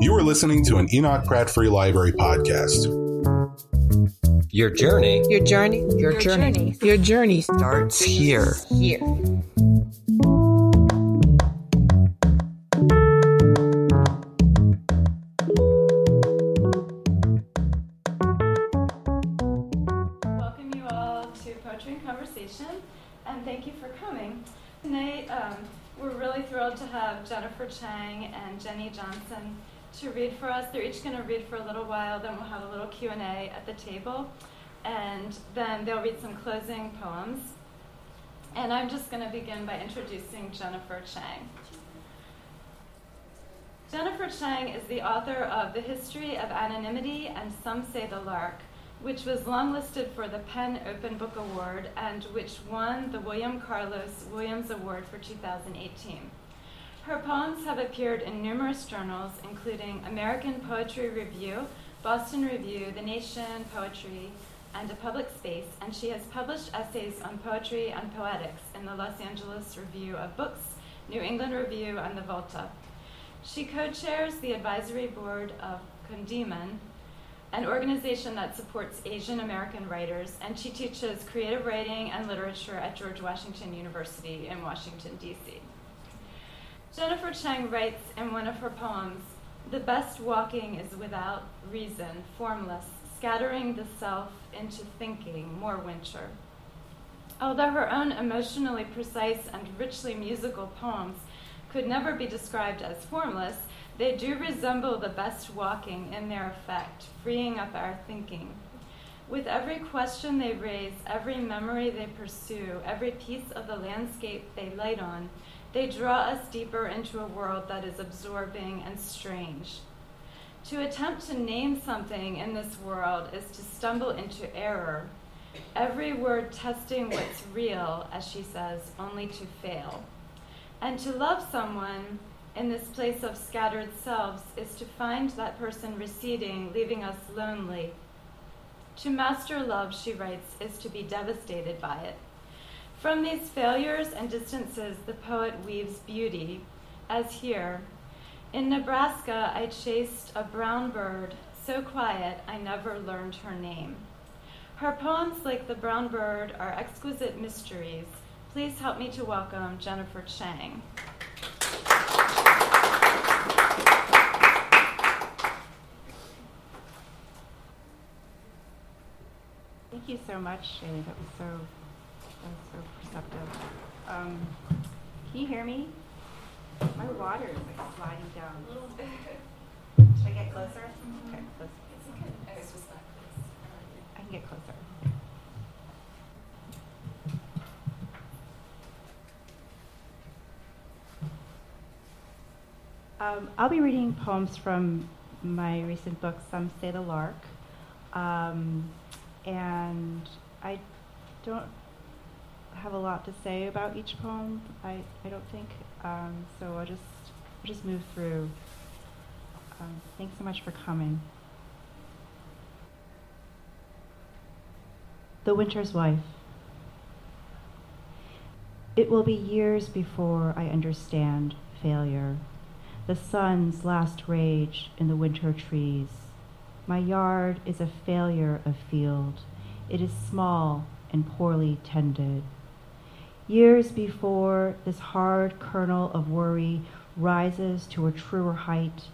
You are listening to an Enoch Pratt Free Library podcast. Your journey. Your journey. Your journey. Your journey starts here. Here. Welcome you all to Poetry and Conversation, and thank you for coming. Tonight, we're really thrilled to have Jennifer Chang and Jenny Johnson to read for us. They're each going to read for a little while, then we'll have a little Q&A at the table, and then they'll read some closing poems. And I'm just going to begin by introducing Jennifer Chang. Jennifer Chang is the author of The History of Anonymity and Some Say the Lark, which was longlisted for the PEN Open Book Award and which won the William Carlos Williams Award for 2018. Her poems have appeared in numerous journals, including American Poetry Review, Boston Review, The Nation, Poetry, and A Public Space, and she has published essays on poetry and poetics in the Los Angeles Review of Books, New England Review, and The Volta. She co-chairs the advisory board of Kundiman, an organization that supports Asian American writers, and she teaches creative writing and literature at George Washington University in Washington, D.C. Jennifer Chang writes in one of her poems, "The best walking is without reason, formless, scattering the self into thinking, more winter." Although her own emotionally precise and richly musical poems could never be described as formless, they do resemble the best walking in their effect, freeing up our thinking. With every question they raise, every memory they pursue, every piece of the landscape they light on, they draw us deeper into a world that is absorbing and strange. To attempt to name something in this world is to stumble into error, every word testing what's real, as she says, only to fail. And to love someone in this place of scattered selves is to find that person receding, leaving us lonely. To master love, she writes, is to be devastated by it. From these failures and distances, the poet weaves beauty, as here. In Nebraska, I chased a brown bird, so quiet I never learned her name. Her poems, like The Brown Bird, are exquisite mysteries. Please help me to welcome Jennifer Chang. Thank you so much, Jenny. That was so perceptive. Can you hear me? My water is like sliding down a little bit. Should I get closer? Mm-hmm. Okay, closer. It's okay. I was just not close. I can get closer. I'll be reading poems from my recent book, Some Say the Lark. And I don't have a lot to say about each poem, I don't think, so I'll just move through. Thanks so much for coming. The Winter's Wife. It will be years before I understand failure, the sun's last rage in the winter trees. My yard is a failure of field. It is small and poorly tended. Years before this hard kernel of worry rises to a truer height,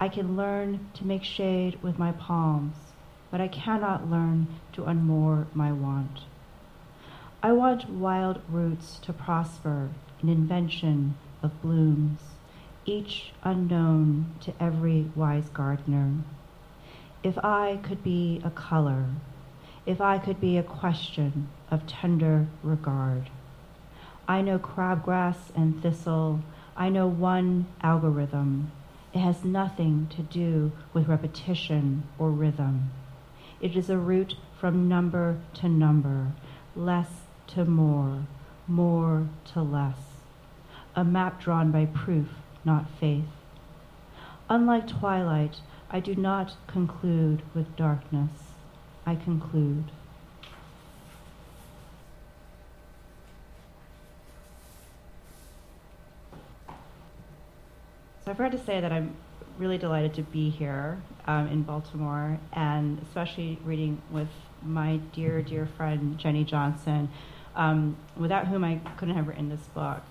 I can learn to make shade with my palms, but I cannot learn to unmoor my want. I want wild roots to prosper, an invention of blooms, each unknown to every wise gardener. If I could be a color, if I could be a question of tender regard. I know crabgrass and thistle. I know one algorithm. It has nothing to do with repetition or rhythm. It is a route from number to number, less to more, more to less. A map drawn by proof, not faith. Unlike twilight, I do not conclude with darkness. I conclude. So I've heard to say that I'm really delighted to be here in Baltimore, and especially reading with my dear, dear friend Jenny Johnson, without whom I couldn't have written this book.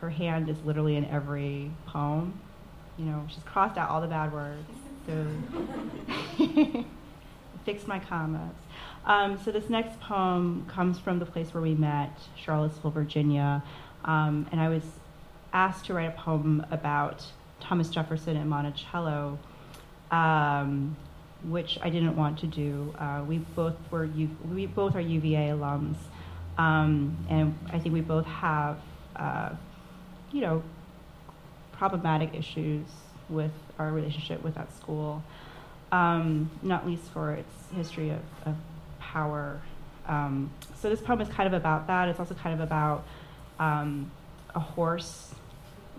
Her hand is literally in every poem. You know, she's crossed out all the bad words, so fixed my commas. So this next poem comes from the place where we met, Charlottesville, Virginia, and I was asked to write a poem about Thomas Jefferson and Monticello, which I didn't want to do. We both are UVA alums, and I think we both have, problematic issues with our relationship with that school, not least for its history of power. So this poem is kind of about that. It's also kind of about a horse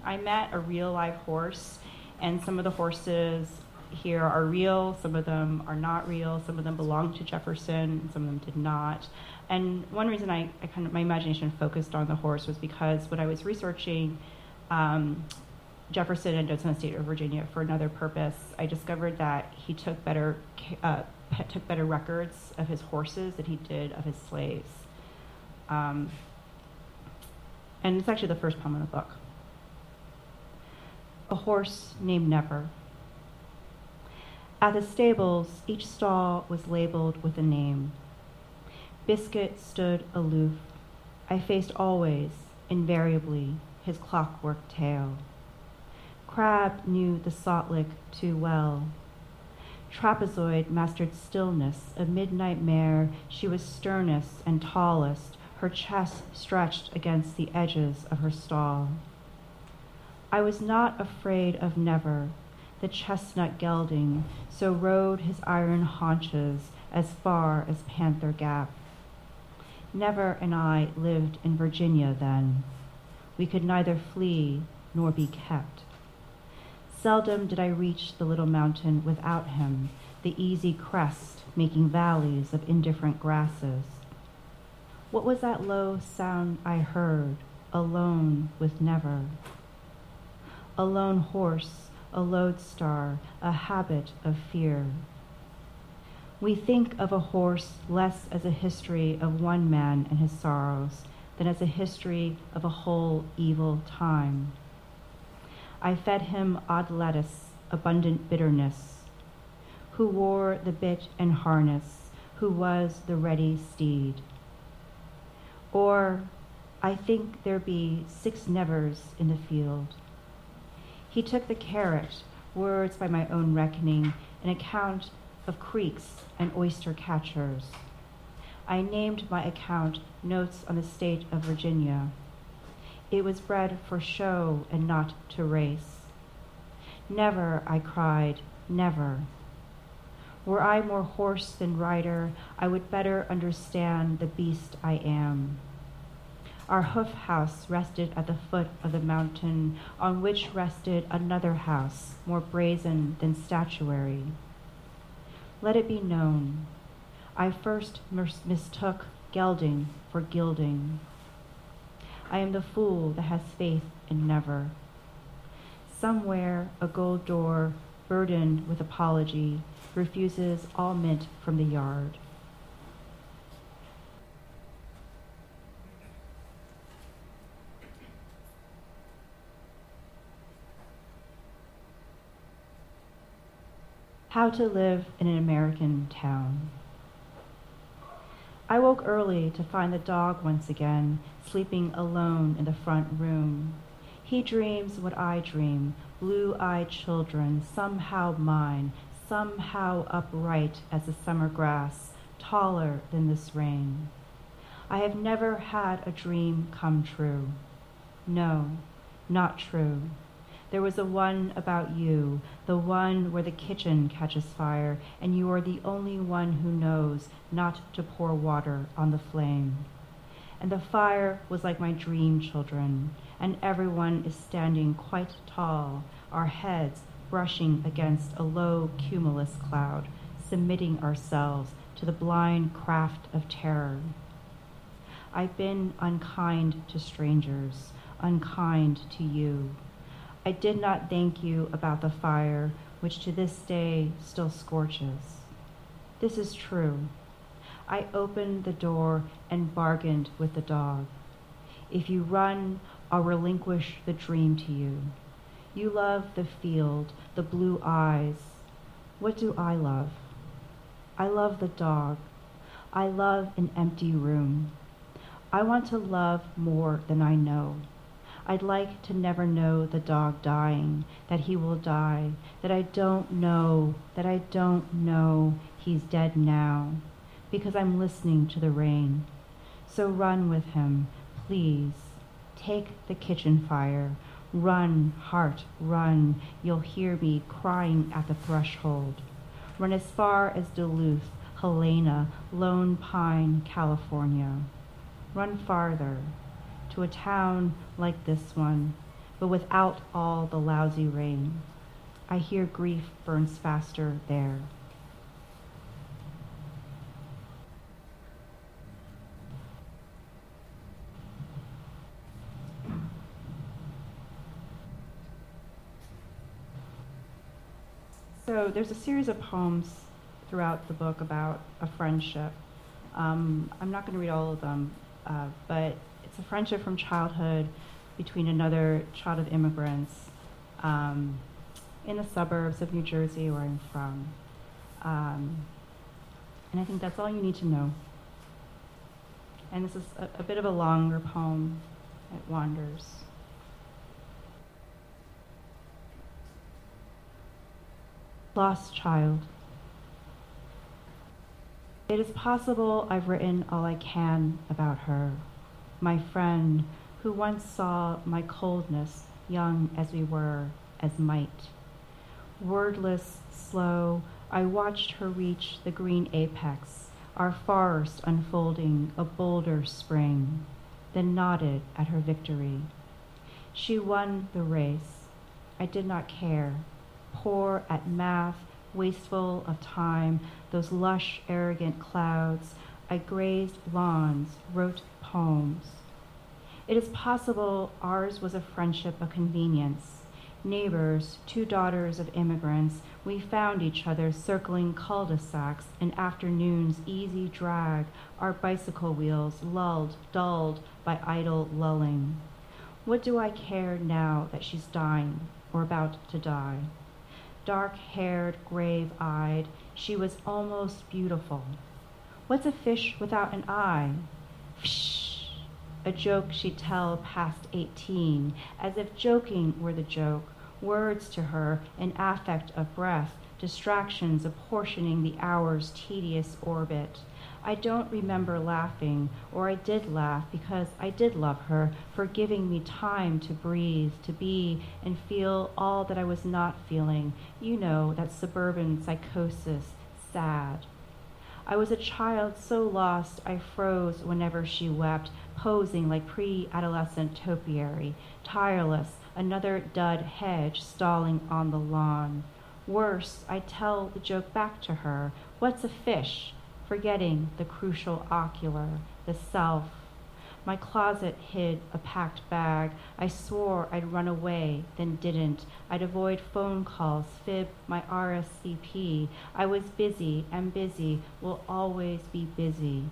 I met, a real live horse, and some of the horses here are real, some of them are not real, some of them belonged to Jefferson, some of them did not. And one reason I kind of, my imagination focused on the horse was because when I was researching Jefferson and Notes on the State of Virginia for another purpose, I discovered that he took better records of his horses than he did of his slaves. And it's actually the first poem in the book. A horse named Never. At the stables, each stall was labeled with a name. Biscuit stood aloof. I faced always, invariably, his clockwork tail. Crab knew the salt-lick too well. Trapezoid mastered stillness. A midnight mare, she was sternest and tallest, her chest stretched against the edges of her stall. I was not afraid of Never, the chestnut gelding, so rode his iron haunches as far as Panther Gap. Never and I lived in Virginia then. We could neither flee nor be kept. Seldom did I reach the little mountain without him, the easy crest making valleys of indifferent grasses. What was that low sound I heard, alone with Never? A lone horse, a lodestar, a habit of fear. We think of a horse less as a history of one man and his sorrows than as a history of a whole evil time. I fed him odd lettuce, abundant bitterness, who wore the bit and harness, who was the ready steed. Or I think there be 6 Nevers in the field. He took the carrot, words by my own reckoning, an account of creeks and oyster catchers. I named my account Notes on the State of Virginia. It was bred for show and not to race. Never, I cried, never. Were I more horse than rider, I would better understand the beast I am. Our hoof house rested at the foot of the mountain, on which rested another house, more brazen than statuary. Let it be known, I first mistook gelding for gilding. I am the fool that has faith in Never. Somewhere a gold door, burdened with apology, refuses all mint from the yard. How to live in an American town. I woke early to find the dog once again, sleeping alone in the front room. He dreams what I dream, blue-eyed children, somehow mine, somehow upright as the summer grass, taller than this rain. I have never had a dream come true. No, not true. There was the one about you, the one where the kitchen catches fire, and you are the only one who knows not to pour water on the flame. And the fire was like my dream, children, and everyone is standing quite tall, our heads brushing against a low cumulus cloud, submitting ourselves to the blind craft of terror. I've been unkind to strangers, unkind to you. I did not thank you about the fire, which to this day still scorches. This is true. I opened the door and bargained with the dog. If you run, I'll relinquish the dream to you. You love the field, the blue eyes. What do I love? I love the dog. I love an empty room. I want to love more than I know. I'd like to never know the dog dying, that he will die, that I don't know he's dead now, because I'm listening to the rain. So run with him, please. Take the kitchen fire. Run, heart, run. You'll hear me crying at the threshold. Run as far as Duluth, Helena, Lone Pine, California. Run farther, to a town like this one, but without all the lousy rain. I hear grief burns faster there. So there's a series of poems throughout the book about a friendship. I'm not going to read all of them, but it's a friendship from childhood between another child of immigrants in the suburbs of New Jersey, where I'm from. And I think that's all you need to know. And this is a bit of a longer poem. It wanders. Lost child. It is possible I've written all I can about her, my friend, who once saw my coldness, young as we were, as might. Wordless, slow, I watched her reach the green apex, our forest unfolding, a bolder spring, then nodded at her victory. She won the race. I did not care. Poor at math, wasteful of time, those lush, arrogant clouds. I grazed lawns, wrote poems. It is possible ours was a friendship of convenience. Neighbors, two daughters of immigrants, we found each other circling cul-de-sacs, an afternoon's easy drag, our bicycle wheels lulled, dulled by idle lulling. What do I care now that she's dying or about to die? Dark-haired, grave-eyed, she was almost beautiful. What's a fish without an eye? Fsh! A joke she'd tell past 18, as if joking were the joke, words to her, an affect of breath, distractions apportioning the hour's tedious orbit. I don't remember laughing, or I did laugh because I did love her for giving me time to breathe, to be, and feel all that I was not feeling. You know, that suburban psychosis, sad. I was a child so lost I froze whenever she wept, posing like pre-adolescent topiary, tireless, another dud hedge stalling on the lawn. Worse, I tell the joke back to her, what's a fish? Forgetting the crucial ocular, the self. My closet hid a packed bag. I swore I'd run away, then didn't. I'd avoid phone calls, fib my RSVP. I was busy, and busy, will always be busy.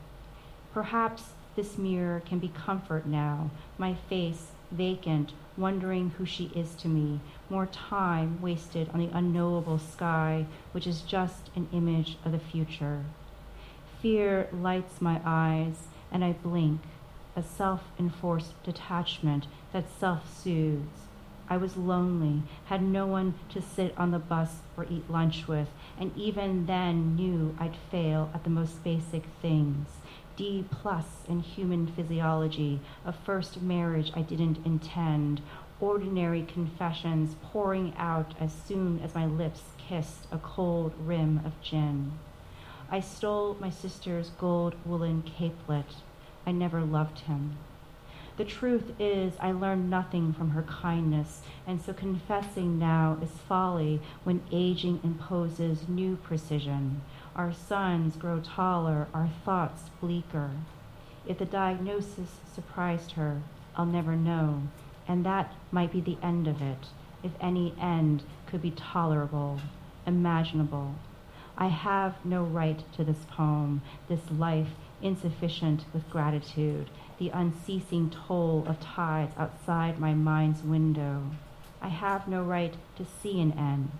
Perhaps this mirror can be comfort now, my face vacant, wondering who she is to me, more time wasted on the unknowable sky, which is just an image of the future. Fear lights my eyes, and I blink, a self-enforced detachment that self-soothes. I was lonely, had no one to sit on the bus or eat lunch with, and even then knew I'd fail at the most basic things. D+ in human physiology, a first marriage I didn't intend, ordinary confessions pouring out as soon as my lips kissed a cold rim of gin. I stole my sister's gold woolen capelet. I never loved him. The truth is, I learned nothing from her kindness, and so confessing now is folly when aging imposes new precision. Our sons grow taller, our thoughts bleaker. If the diagnosis surprised her, I'll never know, and that might be the end of it, if any end could be tolerable. imaginable. I have no right to this poem, this life insufficient with gratitude, the unceasing toll of tides outside my mind's window. I have no right to see an end.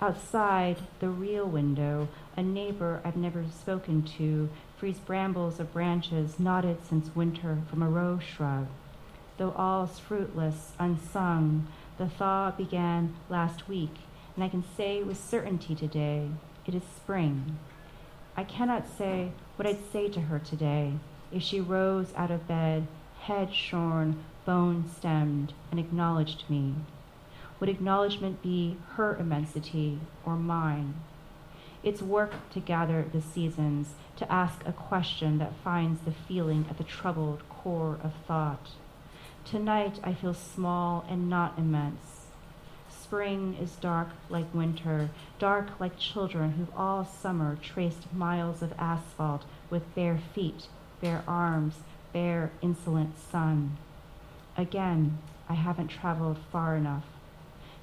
Outside the real window, a neighbor I've never spoken to frees brambles of branches knotted since winter from a rose shrub. Though all's fruitless, unsung, the thaw began last week, and I can say with certainty today, it is spring. I cannot say what I'd say to her today if she rose out of bed, head shorn, bone stemmed, and acknowledged me. Would acknowledgement be her immensity or mine? It's work to gather the seasons, to ask a question that finds the feeling at the troubled core of thought. Tonight I feel small and not immense. Spring is dark like winter, dark like children who've all summer traced miles of asphalt with bare feet, bare arms, bare insolent sun. Again, I haven't traveled far enough.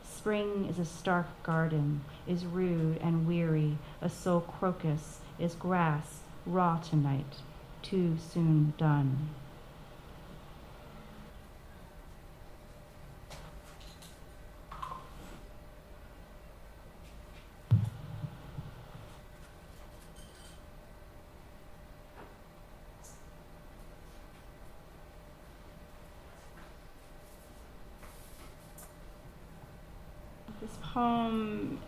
Spring is a stark garden, is rude and weary, a sole crocus, is grass, raw tonight, too soon done. Poem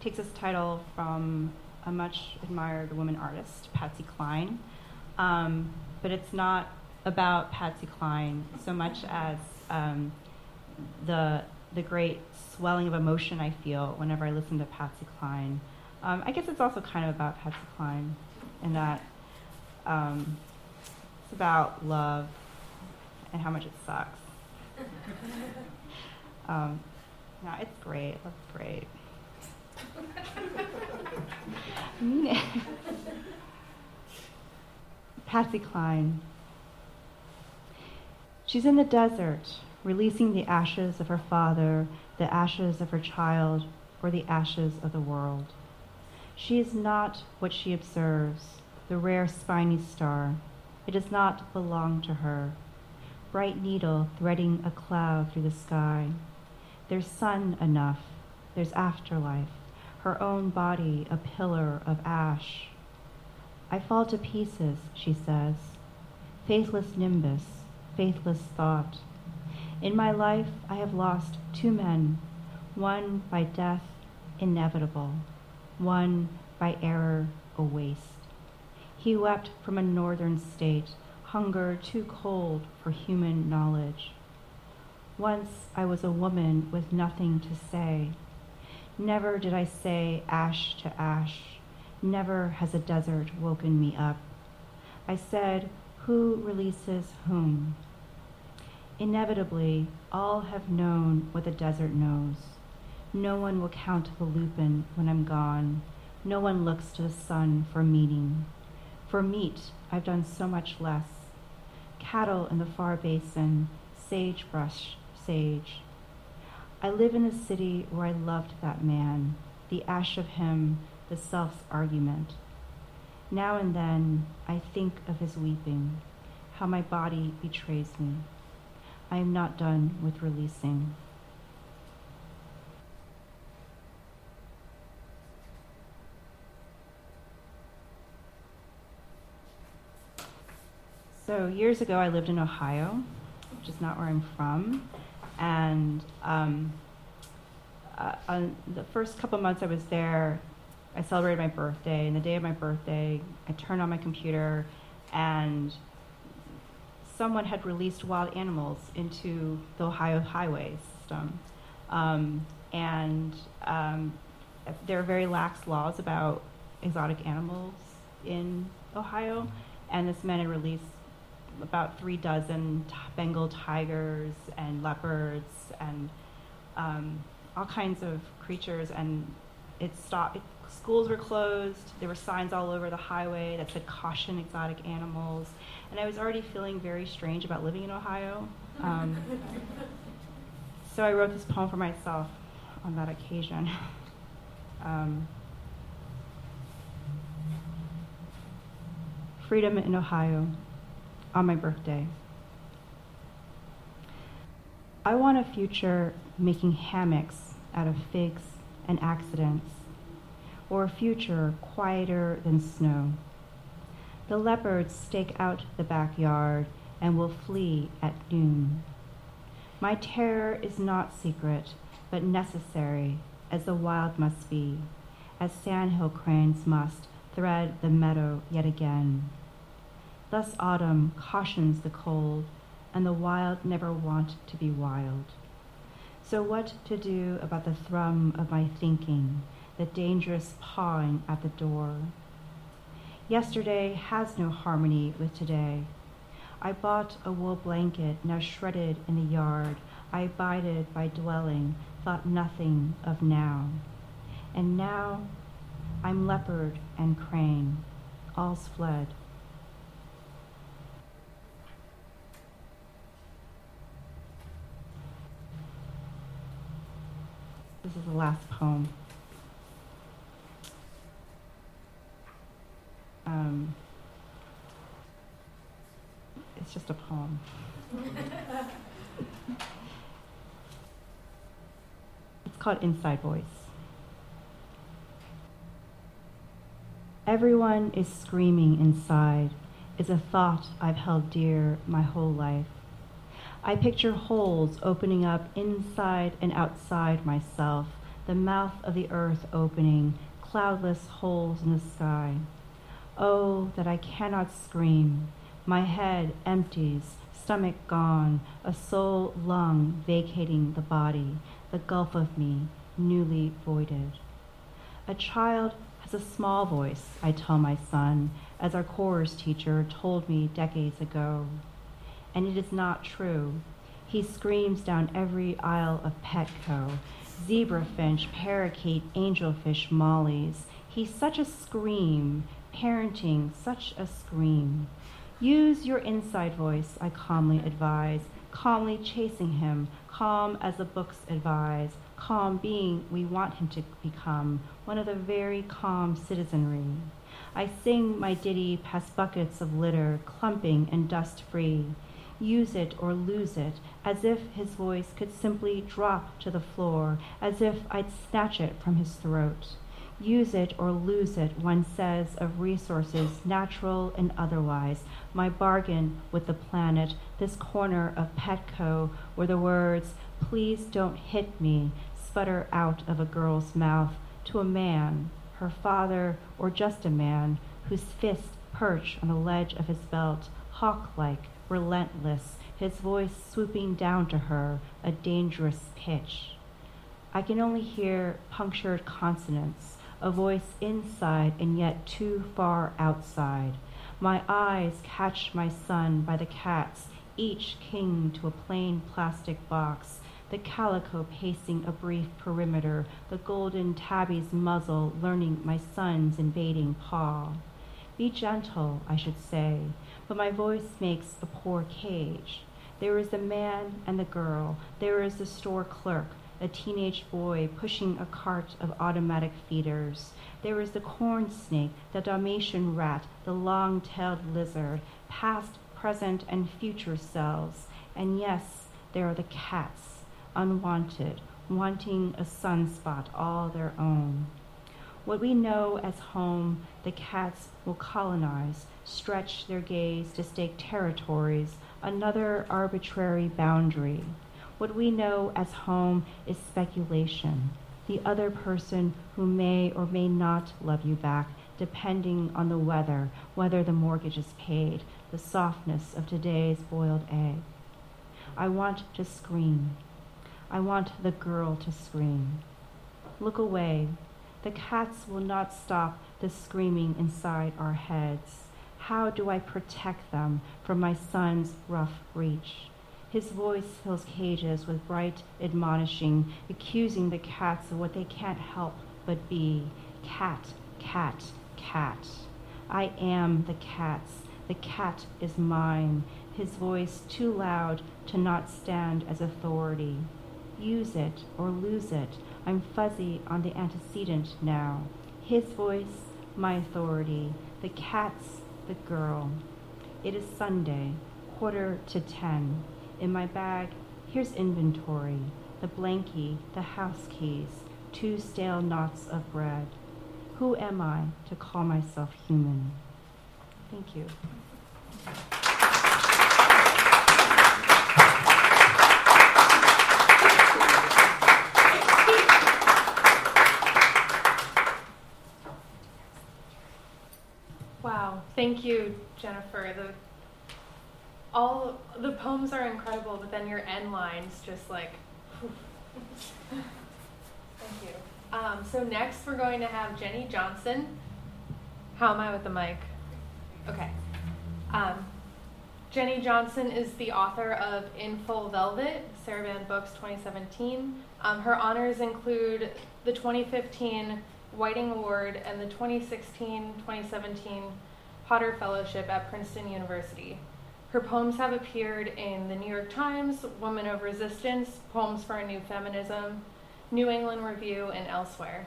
takes its title from a much admired woman artist, Patsy Cline, but it's not about Patsy Cline so much as the great swelling of emotion I feel whenever I listen to Patsy Cline. I guess it's also kind of about Patsy Cline in that it's about love and how much it sucks. No, it's great. It looks great. Patsy Cline. She's in the desert, releasing the ashes of her father, the ashes of her child, or the ashes of the world. She is not what she observes, the rare spiny star. It does not belong to her. Bright needle threading a cloud through the sky. There's sun enough, there's afterlife, her own body a pillar of ash. I fall to pieces, she says, faithless nimbus, faithless thought. In my life I have lost two men, one by death inevitable, one by error a waste. He wept from a northern state, hunger too cold for human knowledge. Once I was a woman with nothing to say. Never did I say ash to ash. Never has a desert woken me up. I said, who releases whom? Inevitably, all have known what the desert knows. No one will count the lupin when I'm gone. No one looks to the sun for meaning. For meat, I've done so much less. Cattle in the far basin, sagebrush, sage. I live in a city where I loved that man, the ash of him, the self's argument. Now and then I think of his weeping, how my body betrays me. I am not done with releasing. So years ago I lived in Ohio, which is not where I'm from. And on the first couple months I was there, I celebrated my birthday. And the day of my birthday, I turned on my computer, and someone had released wild animals into the Ohio highway system. There are very lax laws about exotic animals in Ohio, and this man had released about 3 dozen Bengal tigers and leopards and all kinds of creatures, and it stopped. Schools were closed. There were signs all over the highway that said caution exotic animals, and I was already feeling very strange about living in Ohio. So I wrote this poem for myself on that occasion. Freedom in Ohio, on my birthday. I want a future making hammocks out of figs and accidents, or a future quieter than snow. The leopards stake out the backyard and will flee at noon. My terror is not secret, but necessary, as the wild must be, as sandhill cranes must thread the meadow yet again. Thus autumn cautions the cold, and the wild never want to be wild. So what to do about the thrum of my thinking, the dangerous pawing at the door? Yesterday has no harmony with today. I bought a wool blanket, now shredded in the yard. I abided by dwelling, thought nothing of now. And now I'm leopard and crane, all's fled. This is the last poem. It's just a poem. It's called Inside Voice. Everyone is screaming inside, is a thought I've held dear my whole life. I picture holes opening up inside and outside myself, the mouth of the earth opening, cloudless holes in the sky. Oh, that I cannot scream. My head empties, stomach gone, a soul lung vacating the body, the gulf of me newly voided. A child has a small voice, I tell my son, as our chorus teacher told me decades ago. And it is not true. He screams down every aisle of Petco, zebrafinch, parakeet, angelfish, mollies. He's such a scream. Parenting, such a scream. Use your inside voice, I calmly advise, calmly chasing him, calm as the books advise, calm being we want him to become, one of the very calm citizenry. I sing my ditty past buckets of litter, clumping and dust-free. Use it or lose it, as if his voice could simply drop to the floor, as if I'd snatch it from his throat. Use it or lose it, one says, of resources, natural and otherwise. My bargain with the planet, this corner of Petco, where the words, please don't hit me, sputter out of a girl's mouth to a man, her father, or just a man, whose fists perch on the ledge of his belt, hawk-like, relentless, his voice swooping down to her, a dangerous pitch. I can only hear punctured consonants, a voice inside and yet too far outside. My eyes catch my son by the cats, each king to a plain plastic box, the calico pacing a brief perimeter, the golden tabby's muzzle learning my son's invading paw. Be gentle, I should say, but my voice makes a poor cage. There is the man and the girl, there is the store clerk, a teenage boy pushing a cart of automatic feeders. There is the corn snake, the Dalmatian rat, the long-tailed lizard, past, present, and future selves. And yes, there are the cats, unwanted, wanting a sunspot all their own. What we know as home, the cats will colonize, stretch their gaze to stake territories, another arbitrary boundary. What we know as home is speculation, the other person who may or may not love you back, depending on the weather, whether the mortgage is paid, the softness of today's boiled egg. I want to scream. I want the girl to scream. Look away. The cats will not stop the screaming inside our heads. How do I protect them from my son's rough reach? His voice fills cages with bright admonishing, accusing the cats of what they can't help but be. Cat, cat, cat. I am the cat's. The cat is mine. His voice too loud to not stand as authority. Use it or lose it. I'm fuzzy on the antecedent now. His voice, my authority. The cat's the girl. It is Sunday, 9:45. In my bag, here's inventory. The blankie, the house keys, 2 stale knots of bread. Who am I to call myself human? Thank you. Wow, thank you, Jennifer. All the poems are incredible, but then your end line's just like, whew. Thank you. So next we're going to have Jenny Johnson. How am I with the mic? Okay. Jenny Johnson is the author of In Full Velvet, Saraband Books 2017. Her honors include the 2015 Whiting Award and the 2016-2017 Potter Fellowship at Princeton University. Her poems have appeared in the New York Times, Women of Resistance, Poems for a New Feminism, New England Review, and elsewhere.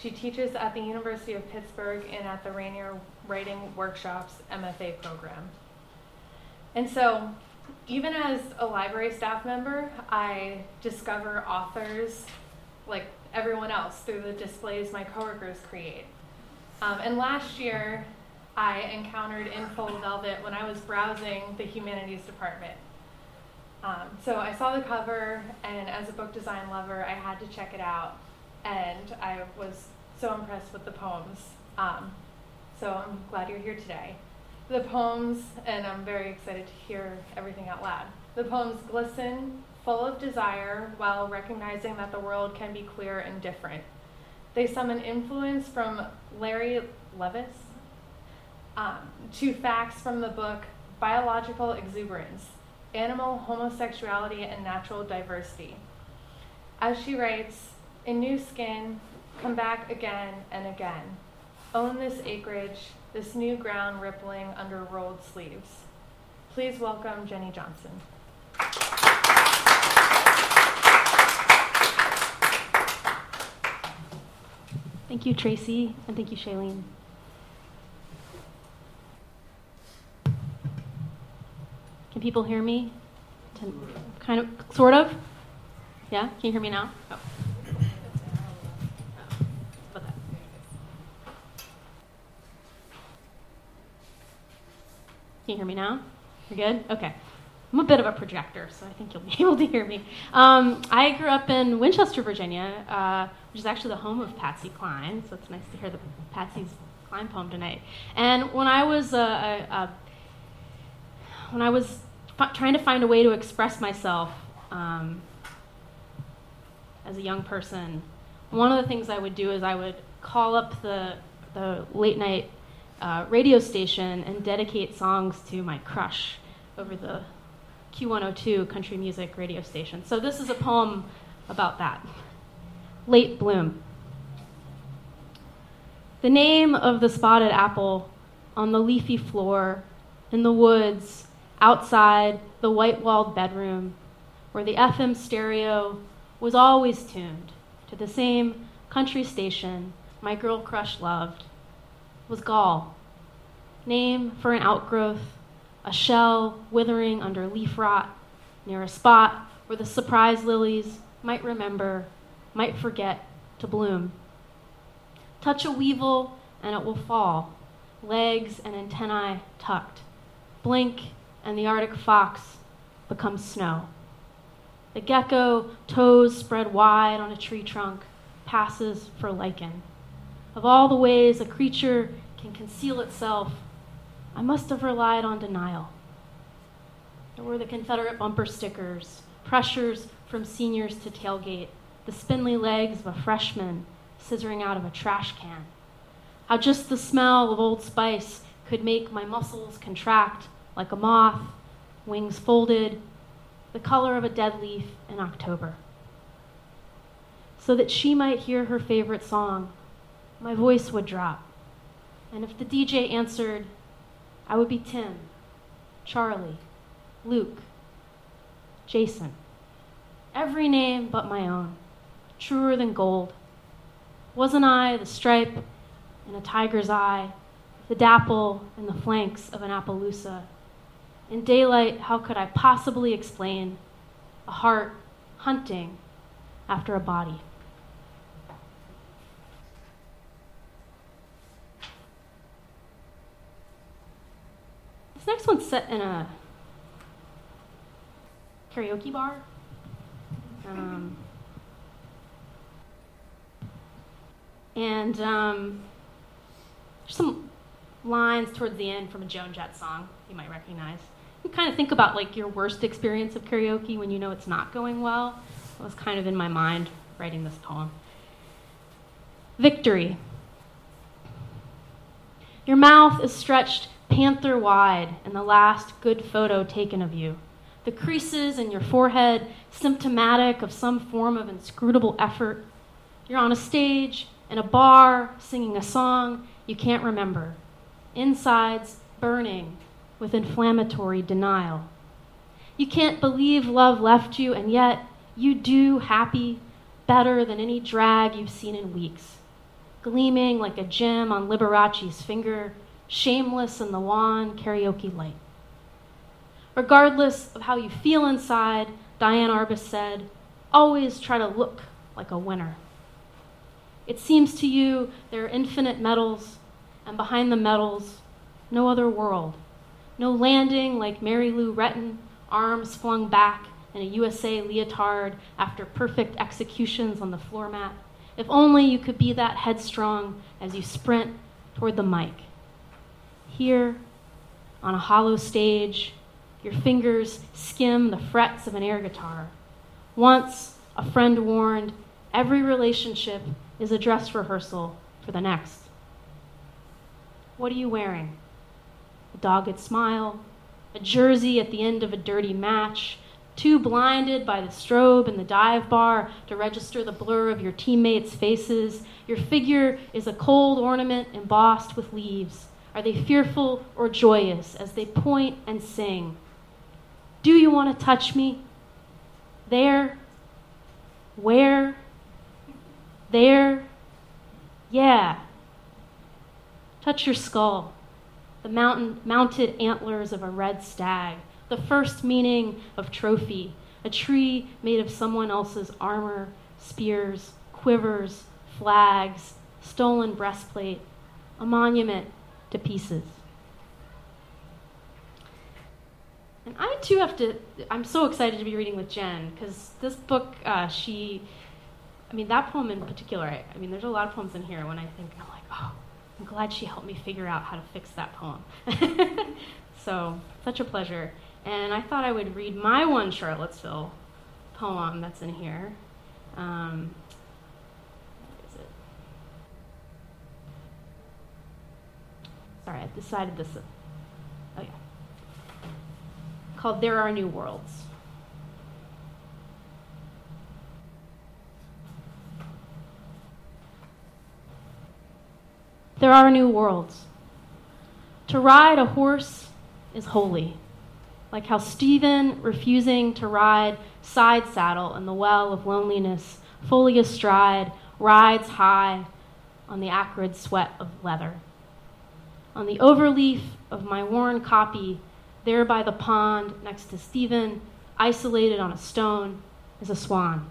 She teaches at the University of Pittsburgh and at the Rainier Writing Workshops MFA program. And so, even as a library staff member, I discover authors like everyone else through the displays my coworkers create. And last year, I encountered In Full Velvet when I was browsing the humanities department. So I saw the cover, and as a book design lover, I had to check it out, and I was so impressed with the poems. So I'm glad you're here today. The poems, and I'm very excited to hear everything out loud. The poems glisten, full of desire, while recognizing that the world can be queer and different. They summon influence from Larry Levis to facts from the book Biological Exuberance, Animal Homosexuality and Natural Diversity. As she writes, in new skin, come back again and again. Own this acreage, this new ground rippling under rolled sleeves. Please welcome Jenny Johnson. Thank you, Tracy, and thank you, Shailene. Can people hear me? Kind of, sort of? Yeah, can you hear me now? Oh. Can you hear me now? You're good? Okay. I'm a bit of a projector, so I think you'll be able to hear me. I grew up in Winchester, Virginia, which is actually the home of Patsy Cline, so it's nice to hear the Patsy Cline poem tonight. And when I was trying to find a way to express myself as a young person, one of the things I would do is I would call up the late night radio station and dedicate songs to my crush over the Q102 country music radio station. So this is a poem about that. Late Bloom. The name of the spotted apple on the leafy floor, in the woods, outside the white-walled bedroom, where the FM stereo was always tuned to the same country station my girl crush loved, was gall. Name for an outgrowth, a shell withering under leaf rot, near a spot where the surprise lilies might remember, might forget to bloom. Touch a weevil and it will fall, legs and antennae tucked. Blink and the Arctic fox becomes snow. The gecko, toes spread wide on a tree trunk, passes for lichen. Of all the ways a creature can conceal itself, I must have relied on denial. There were the Confederate bumper stickers, pressures from seniors to tailgate, the spindly legs of a freshman scissoring out of a trash can. How just the smell of Old Spice could make my muscles contract like a moth, wings folded, the color of a dead leaf in October. So that she might hear her favorite song, my voice would drop. And if the DJ answered, I would be Tim, Charlie, Luke, Jason, every name but my own, truer than gold. Wasn't I the stripe in a tiger's eye, the dapple in the flanks of an Appaloosa? In daylight, how could I possibly explain a heart hunting after a body? This next one's set in a karaoke bar. There's some lines towards the end from a Joan Jett song you might recognize. You kind of think about like your worst experience of karaoke when you know it's not going well. It was kind of in my mind writing this poem. Victory. Your mouth is stretched panther wide in the last good photo taken of you. The creases in your forehead symptomatic of some form of inscrutable effort. You're on a stage, in a bar, singing a song you can't remember. Insides burning with inflammatory denial. You can't believe love left you, and yet you do, happy, better than any drag you've seen in weeks. Gleaming like a gem on Liberace's finger, shameless in the wan karaoke light. Regardless of how you feel inside, Diane Arbus said, always try to look like a winner. It seems to you there are infinite medals, and behind the medals, no other world. No landing like Mary Lou Retton, arms flung back in a USA leotard after perfect executions on the floor mat. If only you could be that headstrong as you sprint toward the mic. Here, on a hollow stage, your fingers skim the frets of an air guitar. Once, a friend warned, every relationship is a dress rehearsal for the next. What are you wearing? A dogged smile, a jersey at the end of a dirty match, too blinded by the strobe and the dive bar to register the blur of your teammates' faces. Your figure is a cold ornament embossed with leaves. Are they fearful or joyous as they point and sing? Do you want to touch me? There? Where? There? Yeah. Touch your skull, the mounted antlers of a red stag, the first meaning of trophy, a tree made of someone else's armor, spears, quivers, flags, stolen breastplate, a monument to pieces. And I too I'm so excited to be reading with Jen, because this book, that poem in particular, there's a lot of poems in here when I think, I'm like, oh, I'm glad she helped me figure out how to fix that poem. So, such a pleasure. And I thought I would read my one Charlottesville poem that's in here. Where is it? Sorry, I decided this. Oh, yeah. Called There Are New Worlds. There are new worlds. To ride a horse is holy, like how Stephen, refusing to ride side saddle in the well of loneliness, fully astride, rides high on the acrid sweat of leather. On the overleaf of my worn copy, there by the pond next to Stephen, isolated on a stone, is a swan.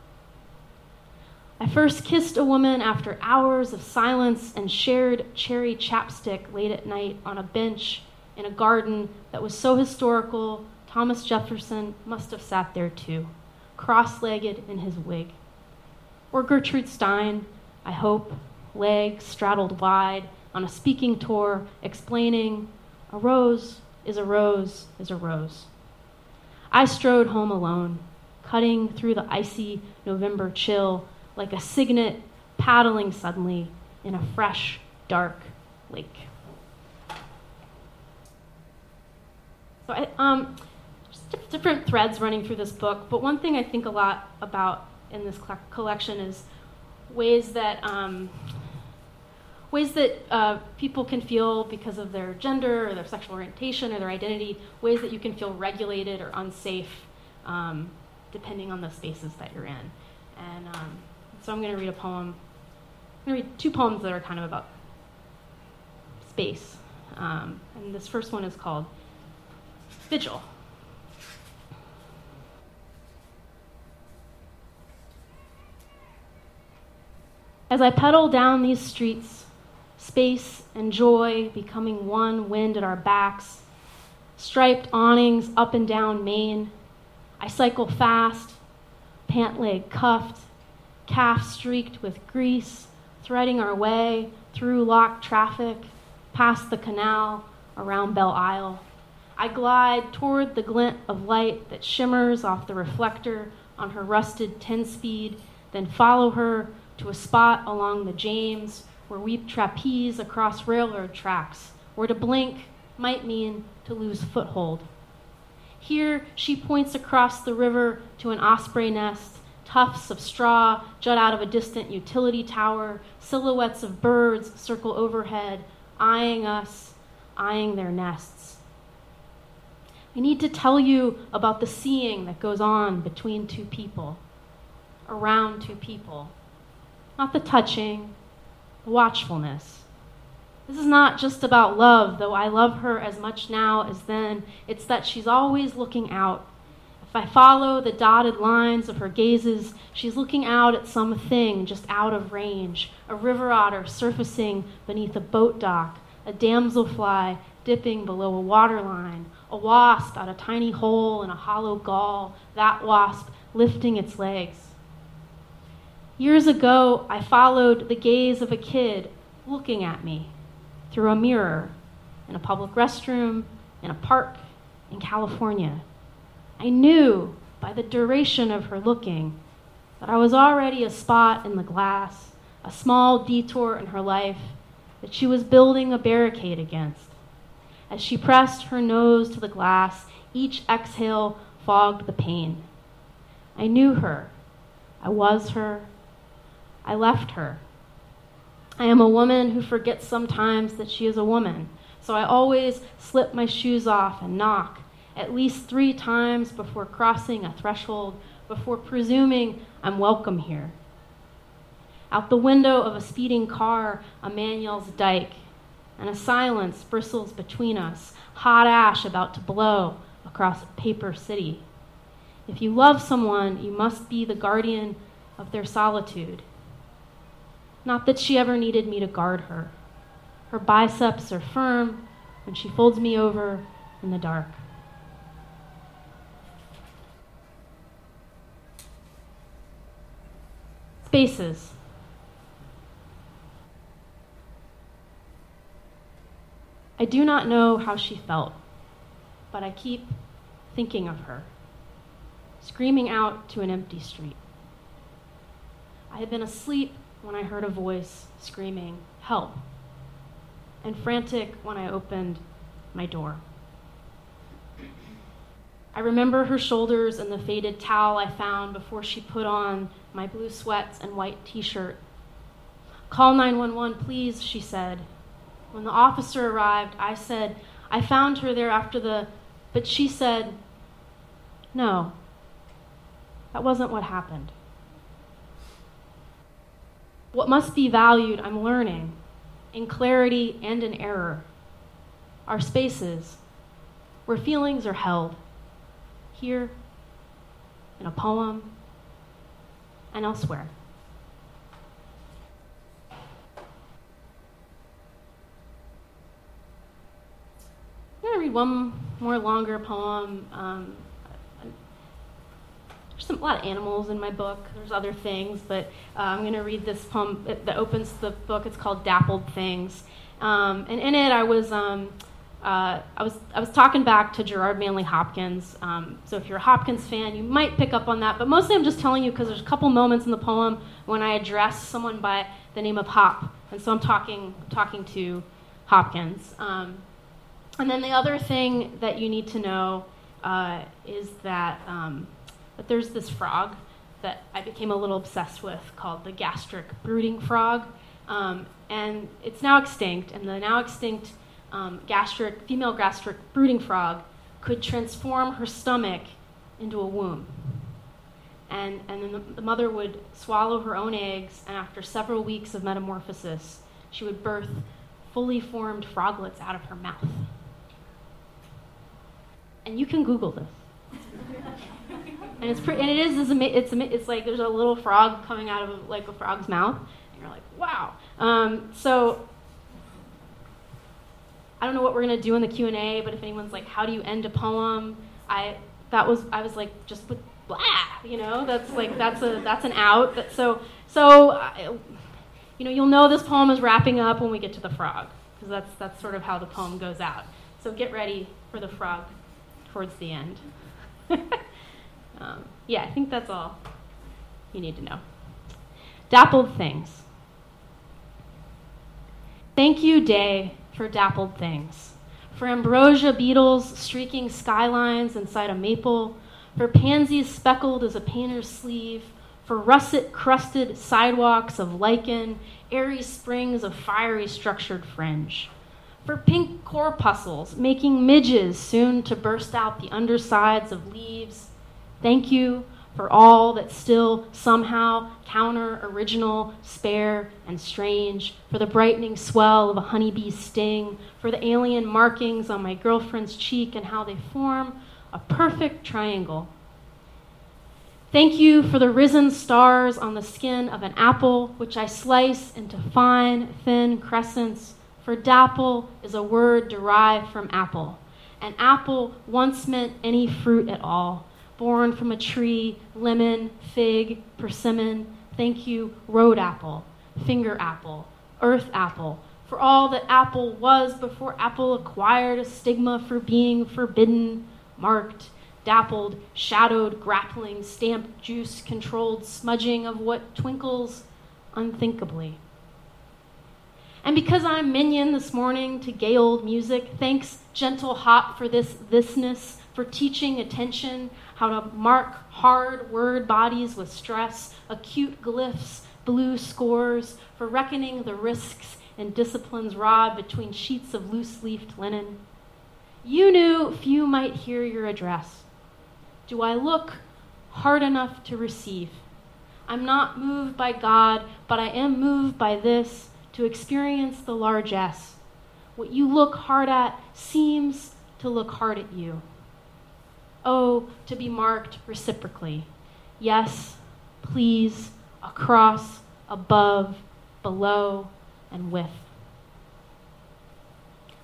I first kissed a woman after hours of silence and shared cherry chapstick late at night on a bench in a garden that was so historical, Thomas Jefferson must have sat there too, cross-legged in his wig. Or Gertrude Stein, I hope, legs straddled wide on a speaking tour, explaining, a rose is a rose is a rose. I strode home alone, cutting through the icy November chill, like a cygnet paddling suddenly in a fresh, dark lake. So just different threads running through this book, but one thing I think a lot about in this collection is ways that people can feel, because of their gender or their sexual orientation or their identity, ways that you can feel regulated or unsafe depending on the spaces that you're in. And so I'm going to read a poem. I'm going to read two poems that are kind of about space. And this first one is called Vigil. As I pedal down these streets, space and joy becoming one wind at our backs, striped awnings up and down Maine, I cycle fast, pant leg cuffed, calf streaked with grease, threading our way through locked traffic, past the canal, around Belle Isle. I glide toward the glint of light that shimmers off the reflector on her rusted 10-speed, then follow her to a spot along the James where we trapeze across railroad tracks, where to blink might mean to lose foothold. Here she points across the river to an osprey nest, tufts of straw jut out of a distant utility tower, silhouettes of birds circle overhead, eyeing us, eyeing their nests. I need to tell you about the seeing that goes on between two people, around two people. Not the touching, the watchfulness. This is not just about love, though I love her as much now as then. It's that she's always looking out. If I follow the dotted lines of her gazes, she's looking out at something just out of range, a river otter surfacing beneath a boat dock, a damselfly dipping below a waterline, a wasp out a tiny hole in a hollow gall, that wasp lifting its legs. Years ago, I followed the gaze of a kid looking at me through a mirror, in a public restroom, in a park, in California. I knew by the duration of her looking that I was already a spot in the glass, a small detour in her life that she was building a barricade against. As she pressed her nose to the glass, each exhale fogged the pain. I knew her. I was her. I left her. I am a woman who forgets sometimes that she is a woman, so I always slip my shoes off and knock at least 3 times before crossing a threshold, before presuming I'm welcome here. Out the window of a speeding car, a man yells dyke, and a silence bristles between us, hot ash about to blow across Paper City. If you love someone, you must be the guardian of their solitude. Not that she ever needed me to guard her. Her biceps are firm when she folds me over in the dark. Spaces. I do not know how she felt, but I keep thinking of her, screaming out to an empty street. I had been asleep when I heard a voice screaming, "Help," and frantic when I opened my door. I remember her shoulders and the faded towel I found before she put on my blue sweats and white t-shirt. "Call 911, please," she said. When the officer arrived, I said, "I found her there after the," but she said, "No, that wasn't what happened." What must be valued, I'm learning, in clarity and in error, are spaces where feelings are held, here, in a poem, and elsewhere. I'm going to read one more longer poem. There's a lot of animals in my book. There's other things, but I'm going to read this poem that opens the book. It's called "Dappled Things," and in it, I was talking back to Gerard Manley Hopkins. So if you're a Hopkins fan, you might pick up on that. But mostly, I'm just telling you because there's a couple moments in the poem when I address someone by the name of Hop, and so I'm talking to Hopkins. And then the other thing that you need to know is that. But there's this frog that I became a little obsessed with called the gastric brooding frog. And it's now extinct. And the now extinct female gastric brooding frog could transform her stomach into a womb. and then the mother would swallow her own eggs, and after several weeks of metamorphosis, she would birth fully formed froglets out of her mouth. And you can Google this. And it's pretty, and it is, it's like there's a little frog coming out of like a frog's mouth, and you're like, wow. So I don't know what we're gonna do in the Q&A, but if anyone's like, how do you end a poem? I was like, just with blah, you know. That's like that's an out. But so you'll know this poem is wrapping up when we get to the frog, because that's sort of how the poem goes out. So get ready for the frog towards the end. Yeah, I think that's all you need to know. Dappled things. Thank you, day, for dappled things, for ambrosia beetles streaking skylines inside a maple, for pansies speckled as a painter's sleeve, for russet-crusted sidewalks of lichen, airy springs of fiery structured fringe, for pink corpuscles making midges soon to burst out the undersides of leaves. Thank you for all that still somehow counter, original, spare, and strange, for the brightening swell of a honeybee's sting, for the alien markings on my girlfriend's cheek and how they form a perfect triangle. Thank you for the risen stars on the skin of an apple, which I slice into fine, thin crescents, for dapple is a word derived from apple. An apple once meant any fruit at all, born from a tree, lemon, fig, persimmon. Thank you, road apple, finger apple, earth apple, for all that apple was before apple acquired a stigma for being forbidden, marked, dappled, shadowed, grappling, stamped, juice, controlled, smudging of what twinkles unthinkably. And because I'm minion this morning to gay old music, thanks, gentle hop, for this thisness, for teaching attention, how to mark hard word bodies with stress, acute glyphs, blue scores, for reckoning the risks and disciplines rod between sheets of loose-leafed linen. You knew few might hear your address. Do I look hard enough to receive? I'm not moved by God, but I am moved by this, to experience the largesse. What you look hard at seems to look hard at you. Oh, to be marked reciprocally. Yes, please, across, above, below, and with.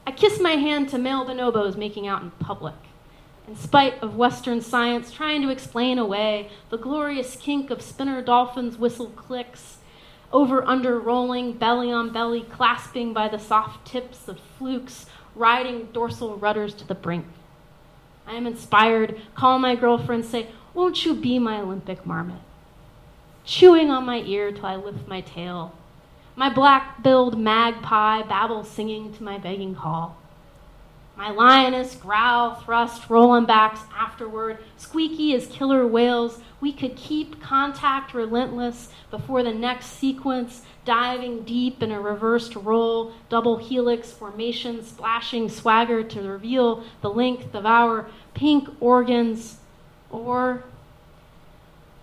I kiss my hand to male bonobos making out in public. In spite of Western science trying to explain away the glorious kink of spinner dolphins' whistle clicks, over-under rolling, belly-on-belly clasping by the soft tips of flukes, riding dorsal rudders to the brink. I am inspired, call my girlfriend, say, won't you be my Olympic marmot? Chewing on my ear till I lift my tail. My black-billed magpie babble singing to my begging call. My lioness growl, thrust, rolling backs afterward, squeaky as killer whales. We could keep contact relentless before the next sequence, diving deep in a reversed roll, double helix formation, splashing swagger to reveal the length of our pink organs. Or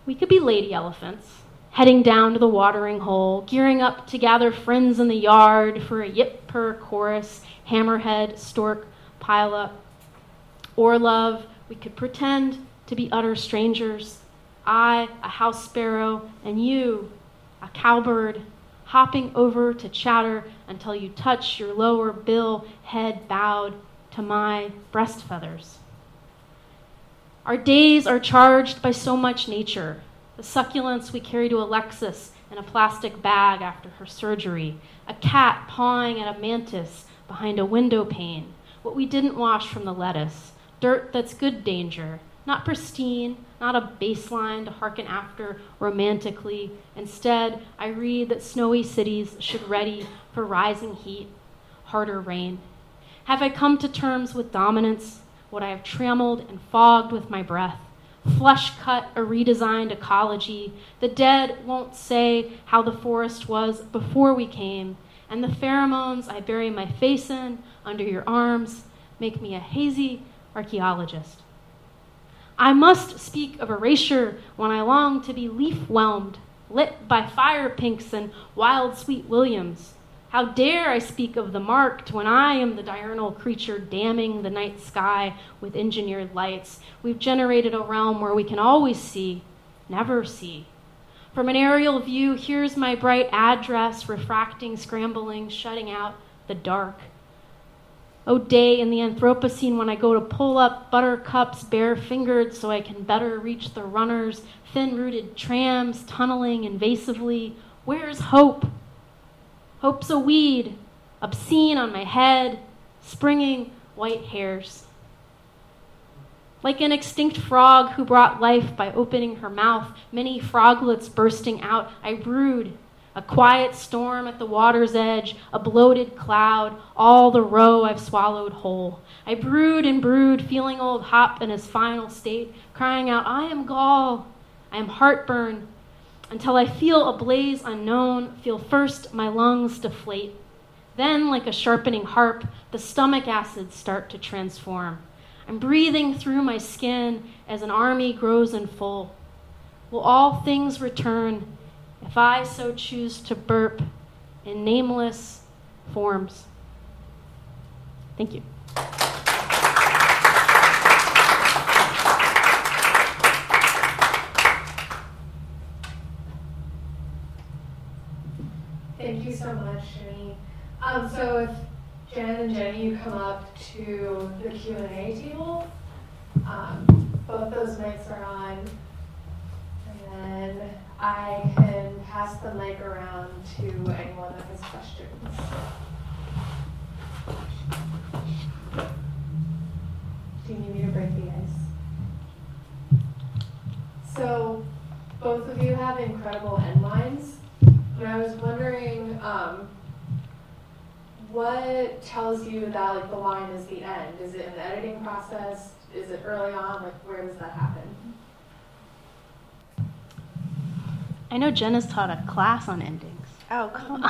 we could be lady elephants, heading down to the watering hole, gearing up to gather friends in the yard for a yip-purr chorus, hammerhead, stork, pile up. Or love, we could pretend to be utter strangers. I, a house sparrow, and you, a cowbird, hopping over to chatter until you touch your lower bill, head bowed to my breast feathers. Our days are charged by so much nature, the succulents we carry to Alexis in a plastic bag after her surgery, a cat pawing at a mantis behind a window pane, what we didn't wash from the lettuce, dirt that's good danger, not pristine, not a baseline to hearken after romantically. Instead, I read that snowy cities should ready for rising heat, harder rain. Have I come to terms with dominance, what I have trammeled and fogged with my breath? Flush-cut a redesigned ecology. The dead won't say how the forest was before we came, and the pheromones I bury my face in under your arms make me a hazy archaeologist. I must speak of erasure when I long to be leaf-whelmed, lit by fire pinks and wild sweet williams. How dare I speak of the marked when I am the diurnal creature damning the night sky with engineered lights. We've generated a realm where we can always see, never see. From an aerial view, here's my bright address, refracting, scrambling, shutting out the dark. Oh, day in the Anthropocene when I go to pull up buttercups bare-fingered so I can better reach the runners, thin-rooted trams tunneling invasively. Where's hope? Hope's a weed, obscene on my head, springing white hairs. Like an extinct frog who brought life by opening her mouth, many froglets bursting out, I brood. A quiet storm at the water's edge, a bloated cloud, all the roe I've swallowed whole. I brood and brood, feeling old Hop in his final state, crying out, I am gall, I am heartburn, until I feel a blaze unknown, feel first my lungs deflate. Then, like a sharpening harp, the stomach acids start to transform. I'm breathing through my skin as an army grows in full. Will all things return? If I so choose to burp in nameless forms. Thank you. Thank you so much, Jenny. So if Jen and Jenny, you come up to the Q&A table, both those mics are on, and then I can pass the mic around to anyone that has questions. Do you need me to break the ice? So, both of you have incredible endlines, and I was wondering what tells you that like the line is the end? Is it in the editing process? Is it early on? Like, where does that happen? I know Jen has taught a class on endings. Oh, come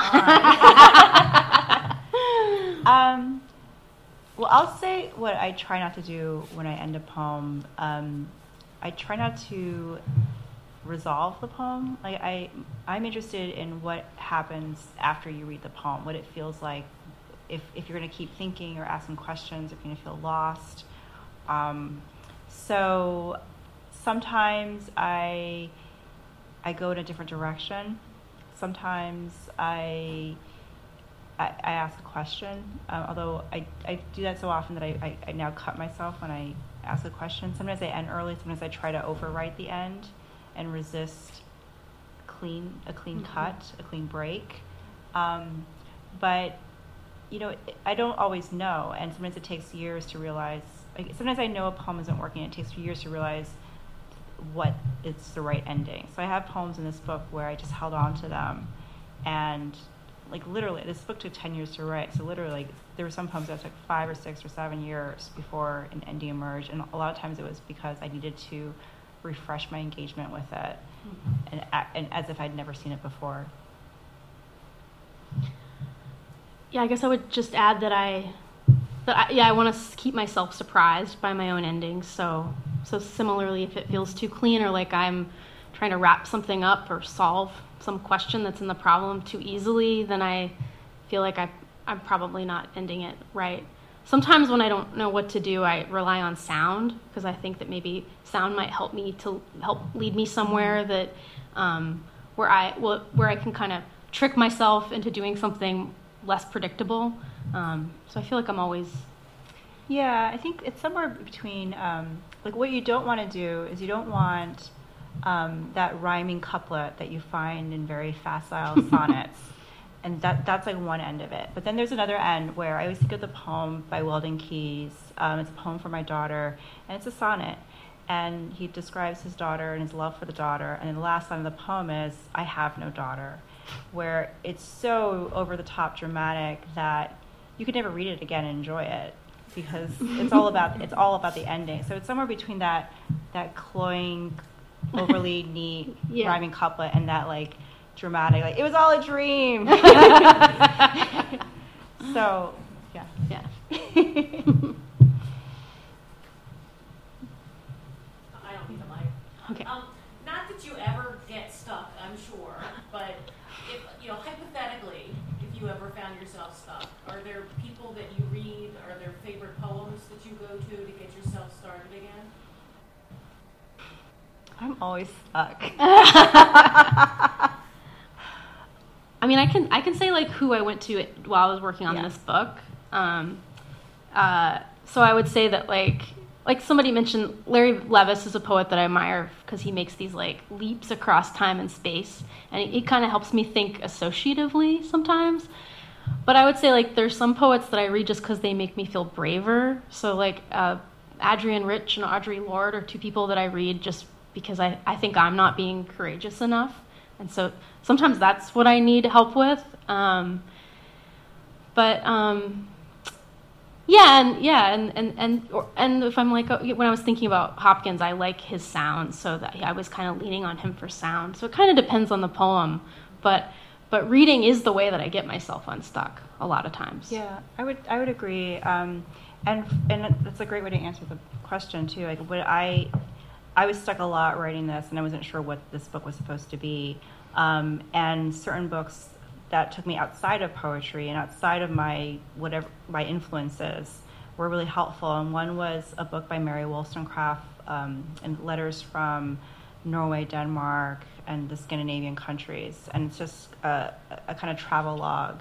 on. Well, I'll say what I try not to do when I end a poem. I try not to resolve the poem. Like I'm interested in what happens after you read the poem, what it feels like, if you're going to keep thinking or asking questions, if you're going to feel lost. So sometimes I go in a different direction. Sometimes I ask a question, although I do that so often that I now cut myself when I ask a question. Sometimes I end early, sometimes I try to overwrite the end and resist a clean mm-hmm. cut, a clean break. But you know, I don't always know, and sometimes it takes years to realize, like, sometimes I know a poem isn't working, it takes years to realize what it's the right ending. So I have poems in this book where I just held on to them, and like literally, this book took 10 years to write. So literally, like, there were some poems that took 5 or 6 or 7 years before an ending emerged, and a lot of times it was because I needed to refresh my engagement with it, mm-hmm. and as if I'd never seen it before. Yeah, I guess I would just add that I want to keep myself surprised by my own endings. So similarly, if it feels too clean or like I'm trying to wrap something up or solve some question that's in the problem too easily, then I feel like I'm probably not ending it right. Sometimes when I don't know what to do, I rely on sound, because I think that maybe sound might help me to lead me somewhere that where I can kind of trick myself into doing something less predictable. So I feel like I'm always... Yeah, I think it's somewhere between, like, what you don't want to do is you don't want that rhyming couplet that you find in very facile sonnets, and that's like one end of it. But then there's another end where I always think of the poem by Weldon Keyes. It's a poem for my daughter, and it's a sonnet, and he describes his daughter and his love for the daughter, and then the last line of the poem is, I have no daughter, where it's so over-the-top dramatic that you could never read it again and enjoy it, because it's all about the ending. So it's somewhere between that cloying, overly neat rhyming couplet and that like dramatic, like, it was all a dream. So yeah. you ever found yourself stuck? Are there people that you read? Are there favorite poems that you go to get yourself started again? I'm always stuck. I mean, I can say like who I went to while I was working on this book. So I would say that like somebody mentioned, Larry Levis is a poet that I admire because he makes these like leaps across time and space, and it kind of helps me think associatively sometimes. But I would say like there's some poets that I read just because they make me feel braver. So like Adrienne Rich and Audre Lorde are two people that I read just because I think I'm not being courageous enough. And so sometimes that's what I need help with. And if I'm like, when I was thinking about Hopkins, I like his sound, so that I was kind of leaning on him for sound. So it kind of depends on the poem, but reading is the way that I get myself unstuck a lot of times. Yeah, I would agree. And that's a great way to answer the question too. Like, would I was stuck a lot writing this, and I wasn't sure what this book was supposed to be. And certain books that took me outside of poetry and outside of my influences were really helpful. And one was a book by Mary Wollstonecraft, and letters from Norway, Denmark, and the Scandinavian countries. And it's just a kind of travelogue.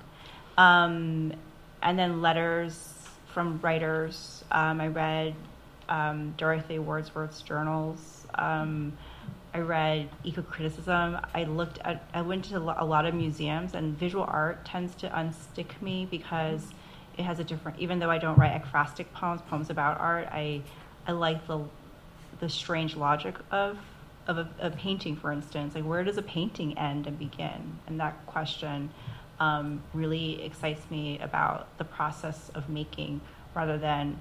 And then letters from writers. I read Dorothy Wordsworth's journals. I read eco-criticism. I went to a lot of museums, and visual art tends to unstick me because it has a different, even though I don't write ekphrastic poems about art, I like the strange logic of a painting, for instance. Like, where does a painting end and begin? And that question really excites me about the process of making, rather than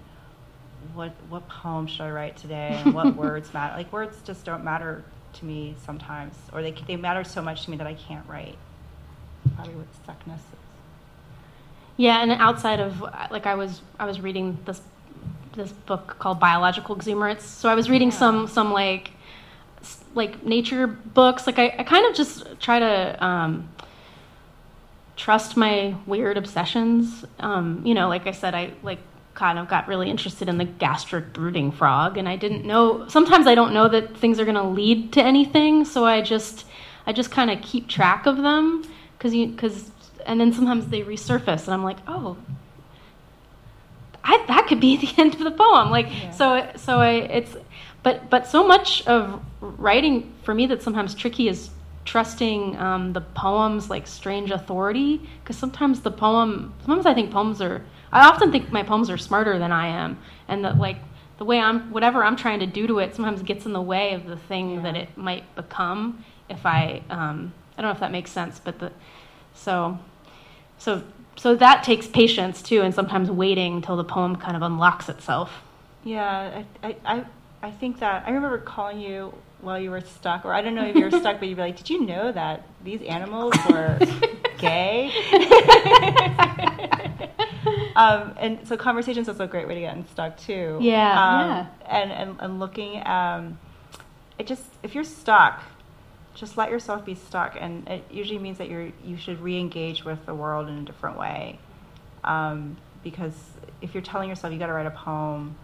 what poem should I write today and what words matter. Like, words just don't matter to me sometimes, or they matter so much to me that I can't write. Probably what stuckness is. Yeah, and outside of like I was reading this book called Biological Exuberance, so I was reading some like nature books. Like I kind of just try to trust my weird obsessions. Like I said, I like kind of got really interested in the gastric brooding frog, and I didn't know, sometimes I don't know that things are going to lead to anything, so I just kind of keep track of them, because and then sometimes they resurface and I'm like, oh, that could be the end of the poem, like, yeah. But so much of writing for me that's sometimes tricky is trusting the poem's like strange authority, because sometimes I think I often think my poems are smarter than I am, and that like the way whatever I'm trying to do to it sometimes gets in the way of the thing that it might become. If I don't know if that makes sense, but so that takes patience too, and sometimes waiting till the poem kind of unlocks itself. Yeah, I think that I remember calling you while you were stuck, or I don't know if you were stuck, but you'd be like, "Did you know that these animals were gay?" And so conversations is also a great way to get unstuck too. Yeah. And looking, it just, if you're stuck, just let yourself be stuck, and it usually means that you should re-engage with the world in a different way. Because if you're telling yourself you got to write a poem,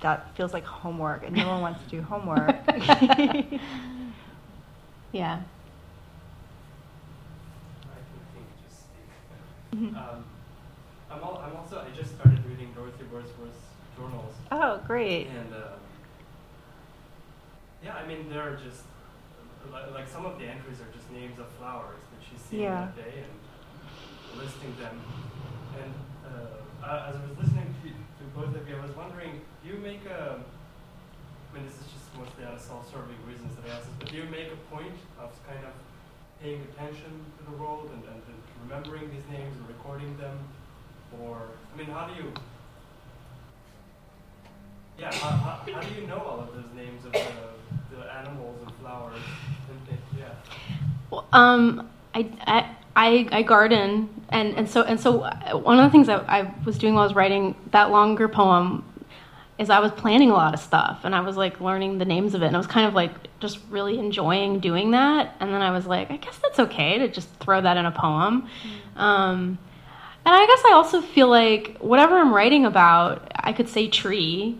that feels like homework, and no one wants to do homework. Yeah. I just started reading Dorothy Wordsworth's journals. Oh, great. And, they're just, like, some of the entries are just names of flowers that she's seen that day and listing them. And as I was listening to both of you, I was wondering, do you make this is just mostly out of self-serving reasons that I ask this, but do you make a point of kind of paying attention to the world and remembering these names and recording them? Or, how do you? Yeah, how do you know all of those names of the animals and flowers and things? Yeah. Well, I garden, and so one of the things that I was doing while I was writing that longer poem, is I was planning a lot of stuff, and I was like learning the names of it, and I was kind of like just really enjoying doing that. And then I was like, I guess that's okay to just throw that in a poem. And I guess I also feel like whatever I'm writing about, I could say tree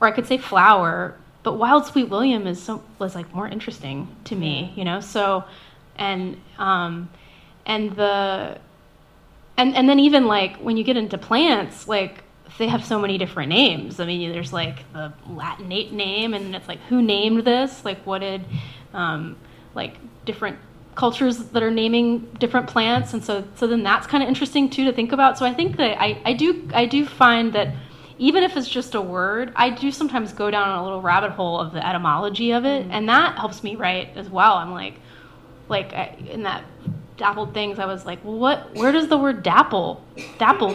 or I could say flower, but Wild Sweet William was like more interesting to me, you know? So, and then even like when you get into plants, like they have so many different names. I mean, there's like the Latinate name, and it's like, who named this? Like what did, like different cultures that are naming different plants, and so then that's kind of interesting too to think about. So I think that I do find that even if it's just a word, I do sometimes go down a little rabbit hole of the etymology of it, and that helps me write as well. I'm like in that dappled things, I was like, well, where does the word dappled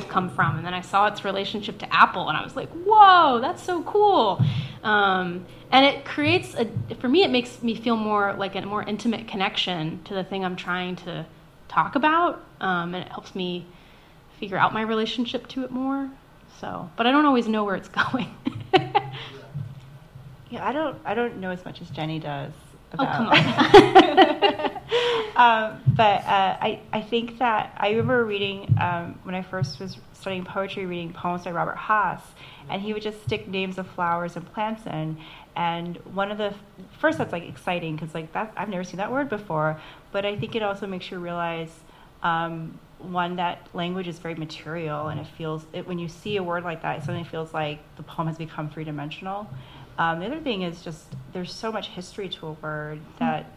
come from? And then I saw its relationship to apple, and I was like, whoa, that's so cool. And it creates it makes me feel more like a more intimate connection to the thing I'm trying to talk about. And it helps me figure out my relationship to it more. So, but I don't always know where it's going. Yeah, I don't know as much as Jenny does about. Oh, come on. But I think that I remember reading, when I first was studying poetry, reading poems by Robert Haas, and he would just stick names of flowers and plants in. And one of the first, that's like exciting because like that I've never seen that word before. But I think it also makes you realize, one, that language is very material, and it feels when you see a word like that, it suddenly feels like the poem has become three-dimensional. The other thing is just there's so much history to a word that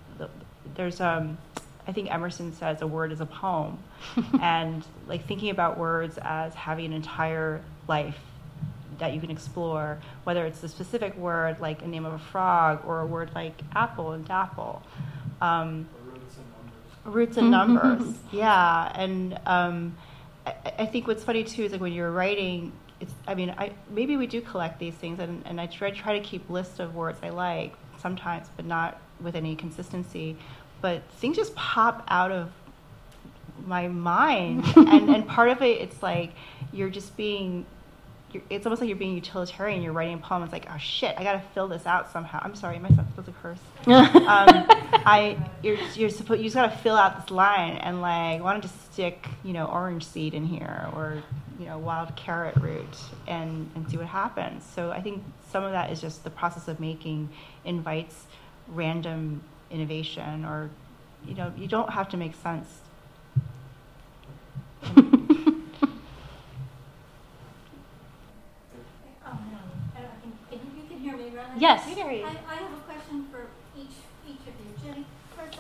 there's I think Emerson says a word is a poem, and like thinking about words as having an entire life that you can explore, whether it's a specific word like a name of a frog or a word like apple and dapple. Roots and numbers. Yeah. And I think what's funny too is like when you're writing, maybe we do collect these things, and I try to keep lists of words I like sometimes, but not with any consistency. But things just pop out of my mind, and part of it's like you're just being. It's almost like you're being utilitarian. You're writing a poem. It's like, oh shit, I gotta fill this out somehow. I'm sorry, am I supposed to curse? You just gotta fill out this line, and like, why don't you stick, orange seed in here, or wild carrot root, and see what happens. So I think some of that is just the process of making invites random innovation, or you don't have to make sense. Yes. I have a question for each of you. Jenny, first,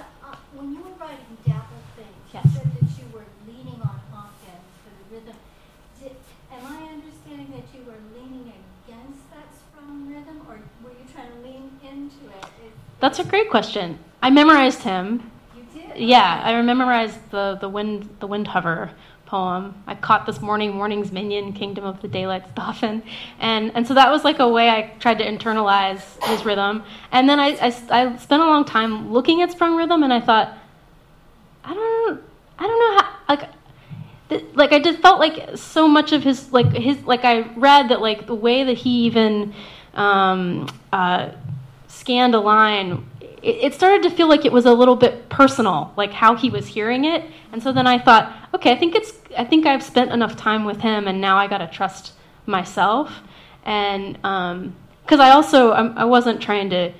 when you were writing dappled things, yes, you said that you were leaning on Hopkins for the rhythm. Am I understanding that you were leaning against that strong rhythm, or were you trying to lean into it? That's a great question. I memorized him. You did? Yeah, I memorized the wind hover poem. I caught this morning's minion, kingdom of the daylight's dolphin. And so that was like a way I tried to internalize his rhythm. And then I spent a long time looking at sprung rhythm, and I thought, I don't know how, like I just felt like so much of his I read that like the way that he even scanned a line, it started to feel like it was a little bit personal, like how he was hearing it. And so then I thought, okay, I think I've spent enough time with him, and now I got to trust myself. And because I wasn't trying to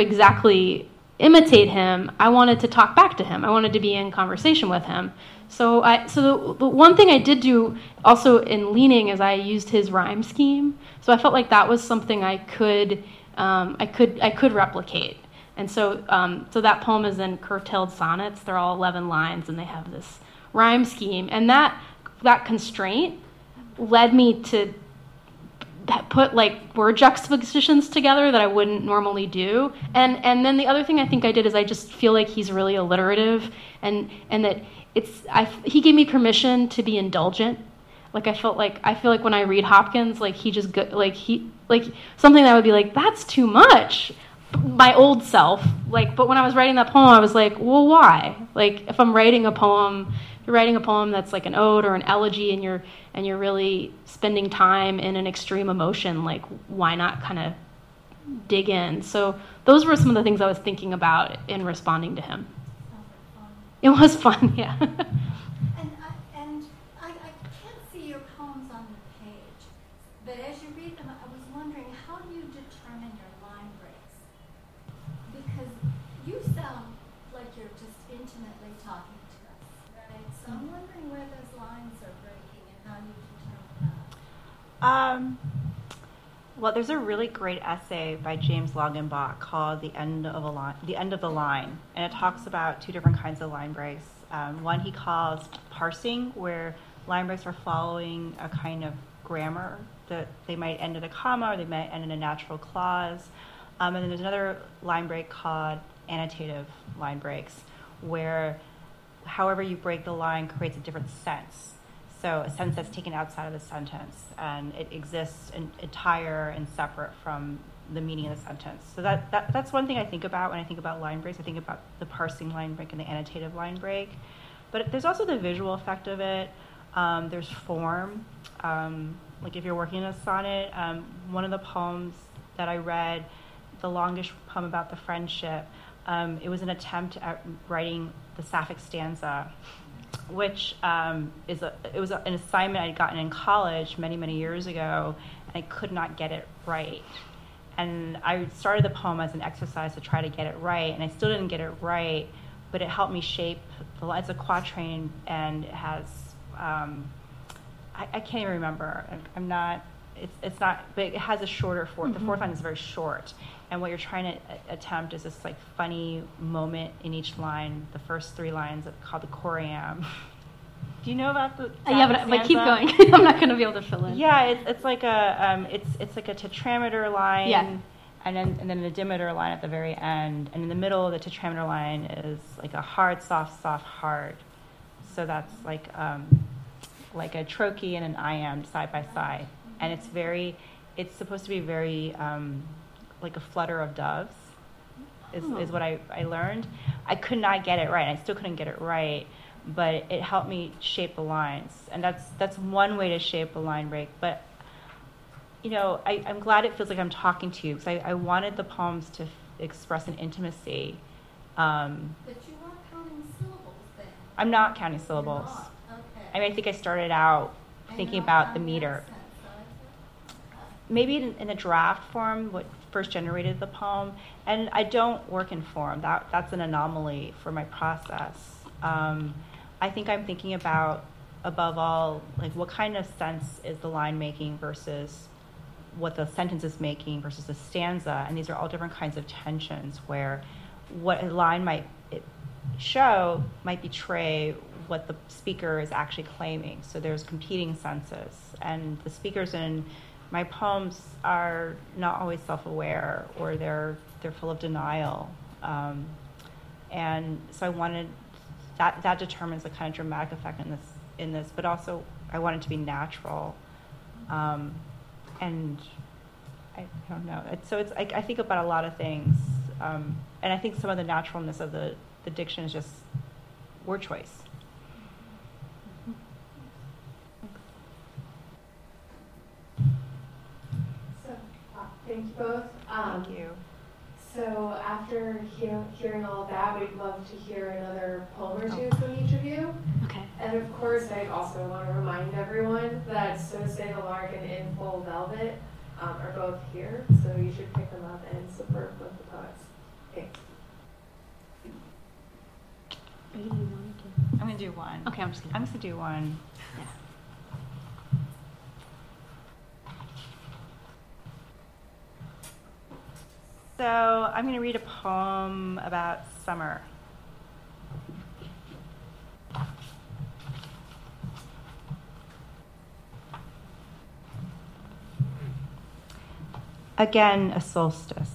exactly imitate him. I wanted to talk back to him. I wanted to be in conversation with him. So the one thing I did do also in leaning is I used his rhyme scheme. So I felt like that was something I could replicate. And so that poem is in curtailed sonnets. They're all 11 lines, and they have this rhyme scheme. And that constraint led me to put like word juxtapositions together that I wouldn't normally do. And then the other thing I think I did is I just feel like he's really alliterative, and that he gave me permission to be indulgent. Like I feel like when I read Hopkins, like he just something that would be like, that's too much. My old self, like, but when I was writing that poem, I was like, well, why? Like, if I'm writing a poem you're writing a poem that's like an ode or an elegy, and you're really spending time in an extreme emotion, like why not kind of dig in? So those were some of the things I was thinking about in responding to him. It was fun, yeah. And I can't see your poems on the page, but as you read them, I was wondering, how do you determine your line breaks? Because you sound like you're just intimately talking to us, right? So I'm wondering where those lines are breaking and how you determine that. Well, there's a really great essay by James Longenbach called The End of the Line, and it talks about two different kinds of line breaks. One he calls parsing, where line breaks are following a kind of grammar that they might end at a comma or they might end in a natural clause. And then there's another line break called annotative line breaks, where however you break the line creates a different sense. So a sense that's taken outside of the sentence, and it exists entire and separate from the meaning of the sentence. So that's one thing I think about when I think about line breaks. I think about the parsing line break and the annotative line break. But there's also the visual effect of it. There's form. Like if you're working in a sonnet, one of the poems that I read, the longish poem about the friendship, it was an attempt at writing the sapphic stanza, which it was an assignment I'd gotten in college many, many years ago, and I could not get it right. And I started the poem as an exercise to try to get it right, and I still didn't get it right, but it helped me shape the line. It's a quatrain, and it has, I can't even remember. But it has a shorter fourth. Mm-hmm. The fourth line is very short, and what you're trying to attempt is this like funny moment in each line. The first three lines called the choriamb. Do you know about the? Yeah, but keep going. I'm not going to be able to fill in. Yeah, it's like a it's like a tetrameter line. Yeah. And then the dimeter line at the very end, and in the middle the tetrameter line is like a hard, soft, soft, hard. So that's like a trochee and an iamb side by side. And it's supposed to be very, like a flutter of doves is what I learned. I could not get it right. I still couldn't get it right, but it helped me shape the lines. And that's one way to shape a line break. But, you know, I'm glad it feels like I'm talking to you, because I wanted the poems to express an intimacy. But you weren't counting syllables then. I'm not counting syllables. You're not. Okay. I mean, I think I started out thinking about the meter. Maybe in a draft form, what first generated the poem. And I don't work in form. That's an anomaly for my process. I think I'm thinking about, above all, like what kind of sense is the line making versus what the sentence is making versus the stanza. And these are all different kinds of tensions where what a line might show might betray what the speaker is actually claiming. So there's competing senses. And the speakers in my poems are not always self-aware, or they're full of denial, and so I wanted that determines the kind of dramatic effect in this, but also I want it to be natural, and I don't know. I think about a lot of things, and I think some of the naturalness of the diction is just word choice. Thank you both. Thank you. So after hearing all of that, we'd love to hear another poem or two from each of you. Okay. And of course, I also want to remind everyone that Some Say the Lark and In Full Velvet are both here, so you should pick them up and support both the poets. Thanks. I'm going to do one. Okay, I'm just going to do one. Yeah. So I'm going to read a poem about summer. Again, a solstice.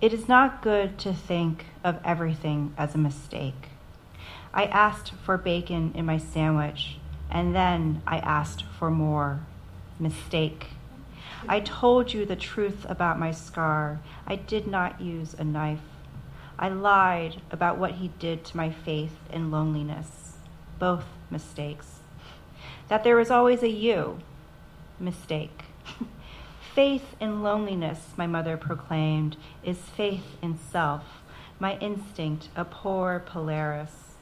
It is not good to think of everything as a mistake. I asked for bacon in my sandwich, and then I asked for more. Mistake. I told you the truth about my scar. I did not use a knife. I lied about what he did to my faith and loneliness, both mistakes. That there is always a you, mistake. Faith in loneliness, my mother proclaimed, is faith in self, my instinct, a poor Polaris.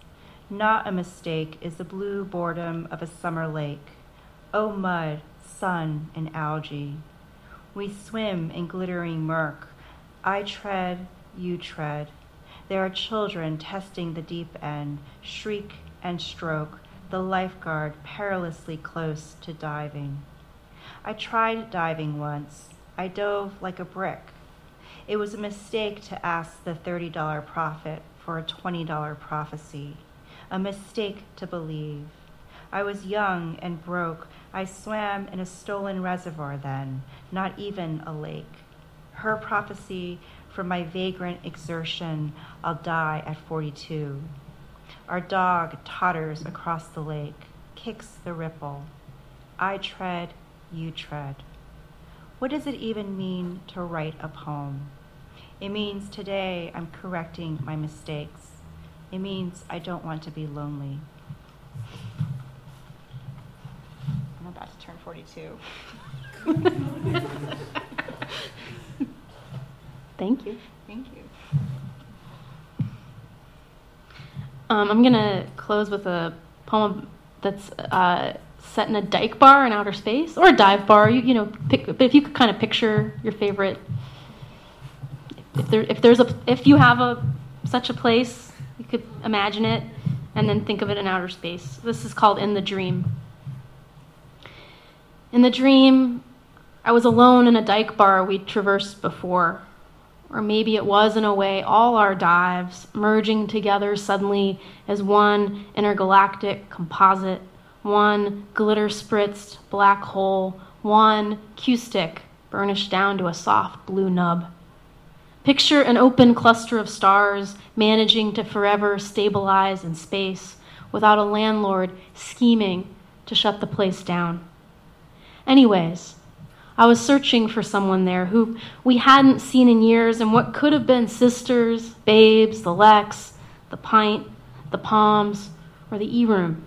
Not a mistake is the blue boredom of a summer lake. Oh, mud, sun, and algae. We swim in glittering murk. I tread, you tread. There are children testing the deep end, shriek and stroke, the lifeguard perilously close to diving. I tried diving once. I dove like a brick. It was a mistake to ask the $30 prophet for a $20 prophecy, a mistake to believe. I was young and broke. I swam in a stolen reservoir then, not even a lake. Her prophecy from my vagrant exertion, I'll die at 42. Our dog totters across the lake, kicks the ripple. I tread, you tread. What does it even mean to write a poem? It means today I'm correcting my mistakes. It means I don't want to be lonely. I'm about to turn 42. Thank you. Thank you. I'm going to close with a poem that's set in a dike bar in outer space, or a dive bar. You know, but if you could kind of picture your favorite, if you have such a place, you could imagine it, and then think of it in outer space. This is called In the Dream. In the dream, I was alone in a dike bar we'd traversed before, or maybe it was in a way all our dives merging together suddenly as one intergalactic composite. One glitter-spritzed black hole, one Q-stick burnished down to a soft blue nub. Picture an open cluster of stars managing to forever stabilize in space without a landlord scheming to shut the place down. Anyways, I was searching for someone there who we hadn't seen in years, and what could have been sisters, babes, the Lex, the Pint, the Palms, or the E-Room.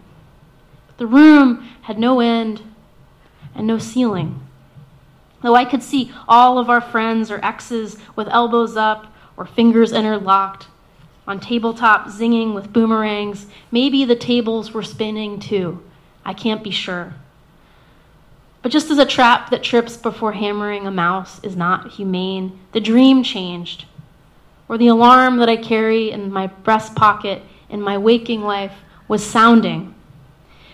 The room had no end and no ceiling. Though I could see all of our friends or exes with elbows up or fingers interlocked, on tabletop zinging with boomerangs, maybe the tables were spinning too. I can't be sure. But just as a trap that trips before hammering a mouse is not humane, the dream changed. Or the alarm that I carry in my breast pocket in my waking life was sounding.